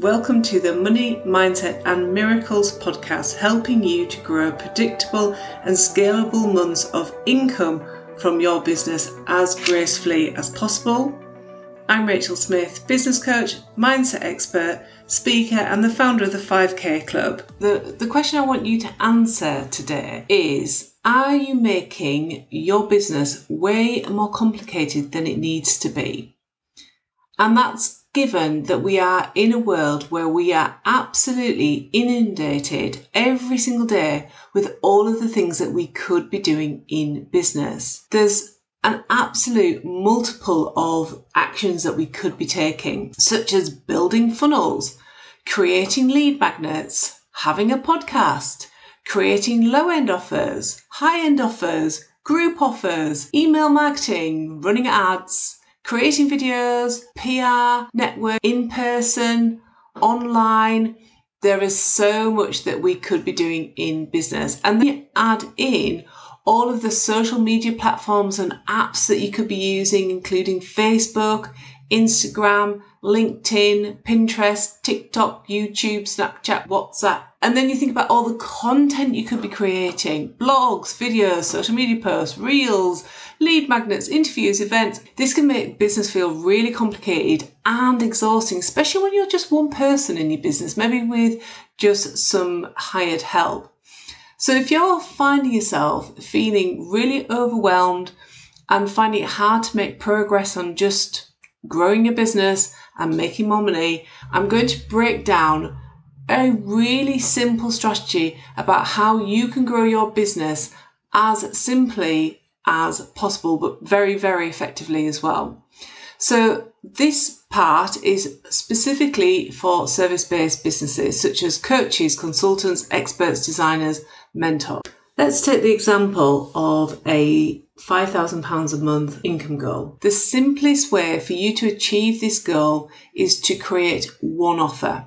Welcome to the Money, Mindset and Miracles podcast, helping you to grow predictable and scalable months of income from your business as gracefully as possible. I'm Rachel Smith, business coach, mindset expert, speaker and the founder of the 5K Club. The question I want you to answer today is, are you making your business way more complicated than it needs to be? And that's given that we are in a world where we are absolutely inundated every single day with all of the things that we could be doing in business. There's an absolute multiple of actions that we could be taking, such as building funnels, creating lead magnets, having a podcast, creating low-end offers, high-end offers, group offers, email marketing, running ads, creating videos, PR, network, in person, online. There is so much that we could be doing in business. And then you add in all of the social media platforms and apps that you could be using, including Facebook, Instagram, LinkedIn, Pinterest, TikTok, YouTube, Snapchat, WhatsApp. And then you think about all the content you could be creating, blogs, videos, social media posts, reels, lead magnets, interviews, events. This can make business feel really complicated and exhausting, especially when you're just one person in your business, maybe with just some hired help. So if you're finding yourself feeling really overwhelmed and finding it hard to make progress on just growing your business and making more money, I'm going to break down a really simple strategy about how you can grow your business as simply as possible, but very, very effectively as well. So this part is specifically for service-based businesses such as coaches, consultants, experts, designers, mentors. Let's take the example of a £5,000 a month income goal. The simplest way for you to achieve this goal is to create one offer,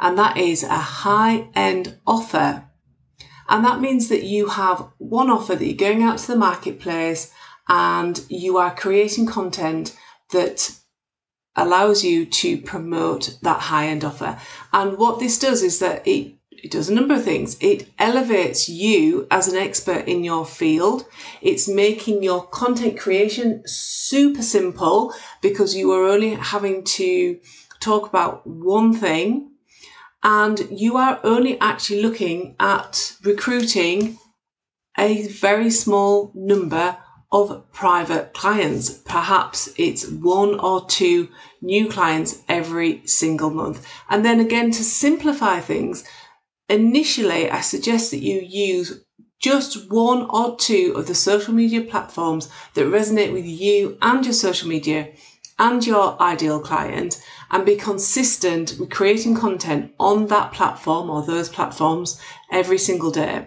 and that is a high-end offer. And that means that you have one offer that you're going out to the marketplace and you are creating content that allows you to promote that high-end offer. And what this does is that it does a number of things. It elevates you as an expert in your field. It's making your content creation super simple because you are only having to talk about one thing, and you are only actually looking at recruiting a very small number of private clients. Perhaps it's one or two new clients every single month. And then again, to simplify things, initially, I suggest that you use just one or two of the social media platforms that resonate with you and your social media and your ideal client, and be consistent with creating content on that platform or those platforms every single day.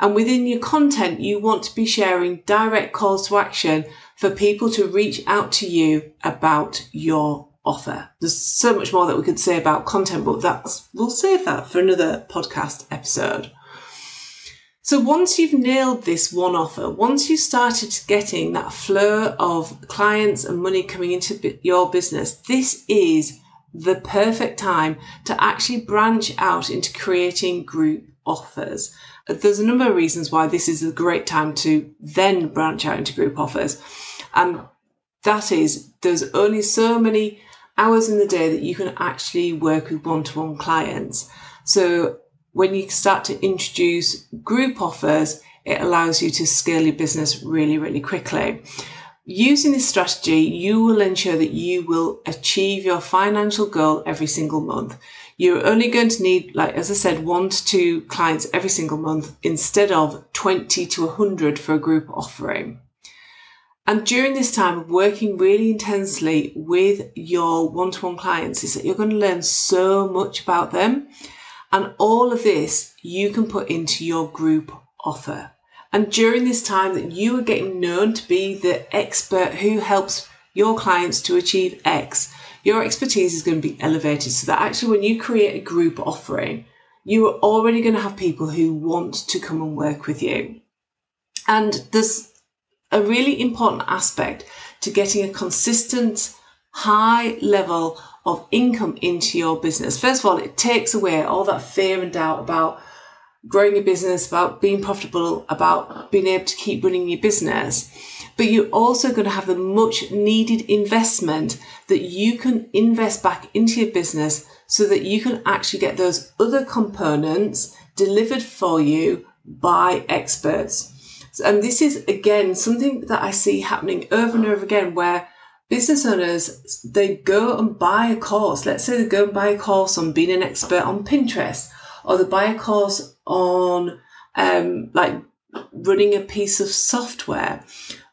And within your content, you want to be sharing direct calls to action for people to reach out to you about your offer. There's so much more that we could say about content, but we'll save that for another podcast episode. So once you've nailed this one offer, once you started getting that flow of clients and money coming into your business, this is the perfect time to actually branch out into creating group offers. There's a number of reasons why this is a great time to then branch out into group offers. And that is, there's only so many hours in the day that you can actually work with one-to-one clients. So when you start to introduce group offers, it allows you to scale your business really, really quickly. Using this strategy, you will ensure that you will achieve your financial goal every single month. You're only going to need, like as I said, 1 to 2 clients every single month instead of 20 to 100 for a group offering. And during this time of working really intensely with your one-to-one clients is that you're going to learn so much about them. And all of this you can put into your group offer. And during this time that you are getting known to be the expert who helps your clients to achieve X, your expertise is going to be elevated so that actually when you create a group offering, you are already going to have people who want to come and work with you. And there's a really important aspect to getting a consistent high level of income into your business. First of all, it takes away all that fear and doubt about growing your business, about being profitable, about being able to keep running your business. But you're also going to have the much needed investment that you can invest back into your business so that you can actually get those other components delivered for you by experts. And this is, again, something that I see happening over and over again, where business owners, they go and buy a course. Let's say they go and buy a course on being an expert on Pinterest, or they buy a course on like running a piece of software.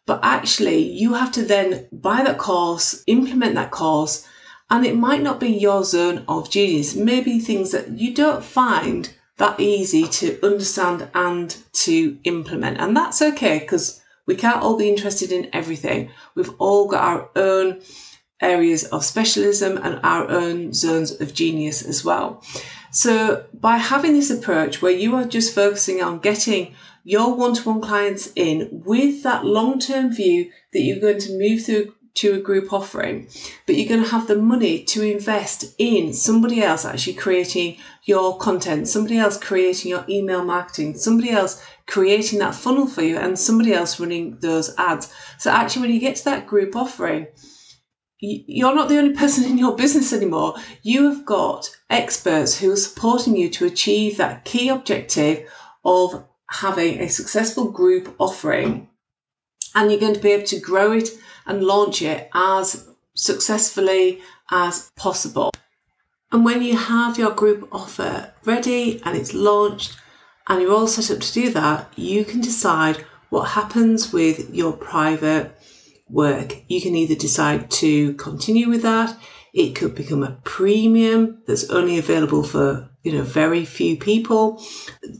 But actually, you have to then buy that course, implement that course, and it might not be your zone of genius. Maybe things that you don't find that easy to understand and to implement. And that's okay, because we can't all be interested in everything. We've all got our own areas of specialism and our own zones of genius as well. So by having this approach where you are just focusing on getting your one-to-one clients in with that long-term view that you're going to move through to a group offering, but you're going to have the money to invest in somebody else actually creating your content, somebody else creating your email marketing, somebody else creating that funnel for you, and somebody else running those ads. So actually, when you get to that group offering, you're not the only person in your business anymore. You have got experts who are supporting you to achieve that key objective of having a successful group offering, and you're going to be able to grow it and launch it as successfully as possible. And when you have your group offer ready and it's launched and you're all set up to do that, you can decide what happens with your private work. You can either decide to continue with that. It could become a premium that's only available for, very few people.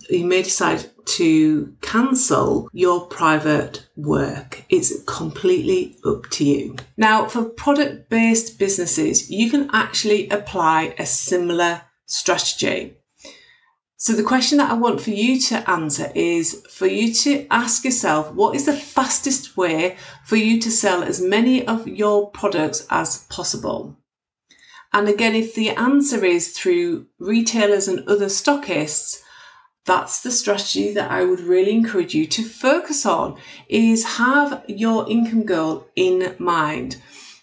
You may decide to cancel your private work. It's completely up to you. Now, for product-based businesses, you can actually apply a similar strategy. So the question that I want for you to answer is for you to ask yourself, what is the fastest way for you to sell as many of your products as possible? And again, if the answer is through retailers and other stockists, that's the strategy that I would really encourage you to focus on, is have your income goal in mind.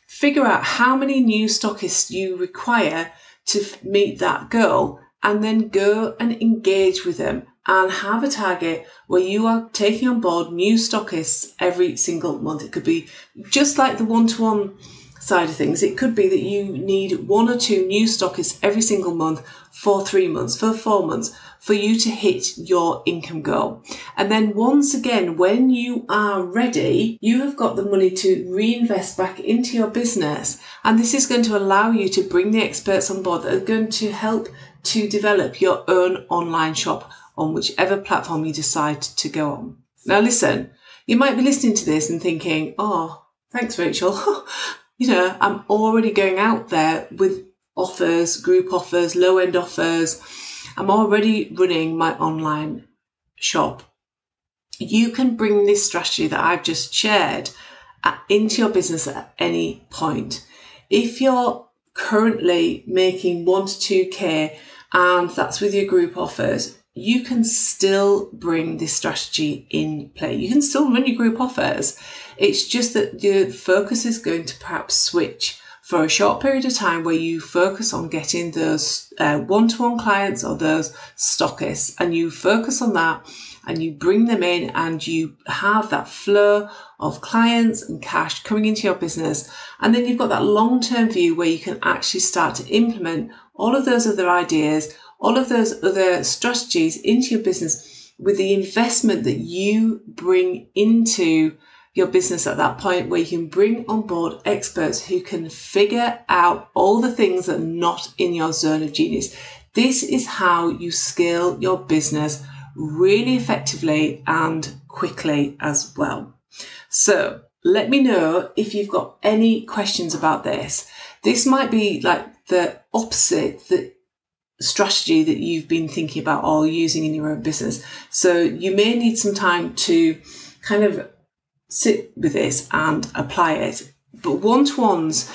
Figure out how many new stockists you require to meet that goal, and then go and engage with them and have a target where you are taking on board new stockists every single month. It could be just like the one-to-one side of things. It could be that you need one or two new stockists every single month for 3 months, for 4 months, for you to hit your income goal. And then once again, when you are ready, you have got the money to reinvest back into your business. And this is going to allow you to bring the experts on board that are going to help to develop your own online shop on whichever platform you decide to go on. Now listen, you might be listening to this and thinking, oh, thanks, Rachel. I'm already going out there with offers, group offers, low-end offers. I'm already running my online shop. You can bring this strategy that I've just shared into your business at any point. If you're currently making 1 to 2K and that's with your group offers, you can still bring this strategy in play. You can still run your group offers. It's just that your focus is going to perhaps switch for a short period of time, where you focus on getting those one-to-one clients or those stockists, and you focus on that and you bring them in and you have that flow of clients and cash coming into your business. And then you've got that long-term view where you can actually start to implement all of those other ideas, all of those other strategies into your business with the investment that you bring into your business at that point, where you can bring on board experts who can figure out all the things that are not in your zone of genius. This is how you scale your business really effectively and quickly as well. So let me know if you've got any questions about this. This might be like the opposite, the strategy that you've been thinking about or using in your own business. So you may need some time to kind of sit with this and apply it. But one-to-ones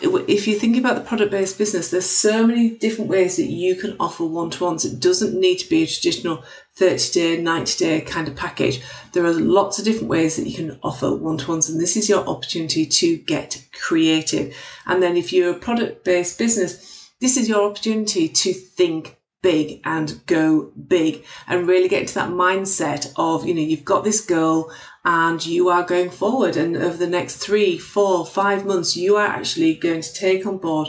if you think about the product-based business, there's so many different ways that you can offer one-to-ones. It doesn't need to be a traditional 30-day, 90-day kind of package. There are lots of different ways that you can offer one-to-ones, and this is your opportunity to get creative. And then if you're a product-based business, this is your opportunity to think big and go big and really get into that mindset of, you know, you've got this goal and you are going forward, and over the next 3, 4, 5 months you are actually going to take on board,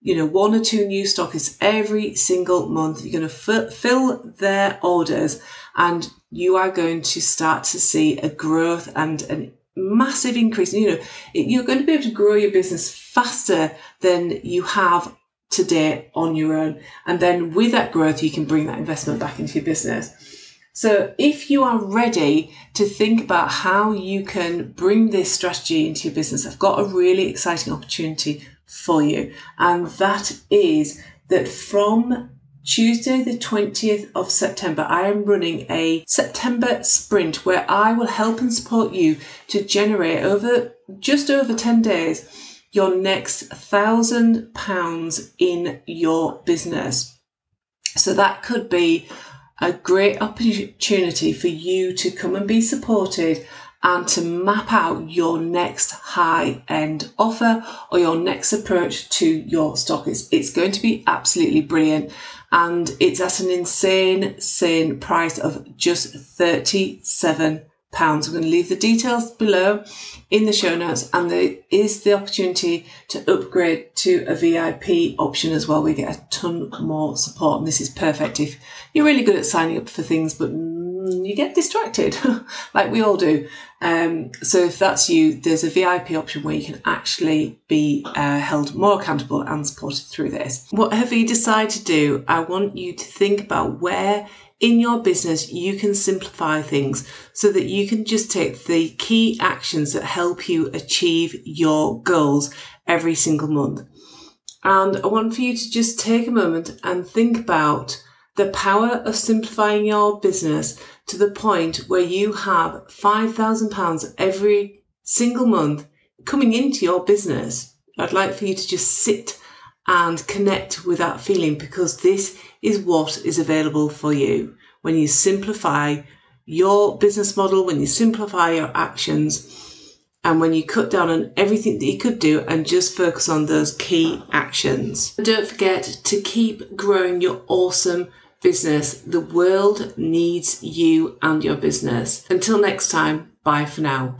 you know, 1 or 2 new stockists every single month. You're going to fill their orders and you are going to start to see a growth and an massive increase. You know, you're going to be able to grow your business faster than you have today on your own, and then with that growth you can bring that investment back into your business. So if you are ready to think about how you can bring this strategy into your business, I've got a really exciting opportunity for you, and that is that from Tuesday the 20th of September, I am running a September sprint where I will help and support you to generate over just over 10 days your next £1,000 in your business. So that could be a great opportunity for you to come and be supported and to map out your next high-end offer or your next approach to your stockist. It's going to be absolutely brilliant, and it's at an insane price of just £37. I'm going to leave the details below in the show notes, and there is the opportunity to upgrade to a VIP option as well. We get a ton more support, and this is perfect if you're really good at signing up for things but you get distracted like we all do. So if that's you, there's a VIP option where you can actually be held more accountable and supported through this. Whatever you decide to do, I want you to think about where in your business you can simplify things so that you can just take the key actions that help you achieve your goals every single month. And I want for you to just take a moment and think about the power of simplifying your business to the point where you have £5,000 every single month coming into your business. I'd like for you to just sit and connect with that feeling, because this is what is available for you when you simplify your business model, when you simplify your actions, and when you cut down on everything that you could do and just focus on those key actions. Don't forget to keep growing your awesome business. The world needs you and your business. Until next time, bye for now.